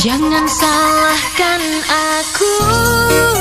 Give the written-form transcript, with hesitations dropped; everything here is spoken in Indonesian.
Jangan salahkan aku.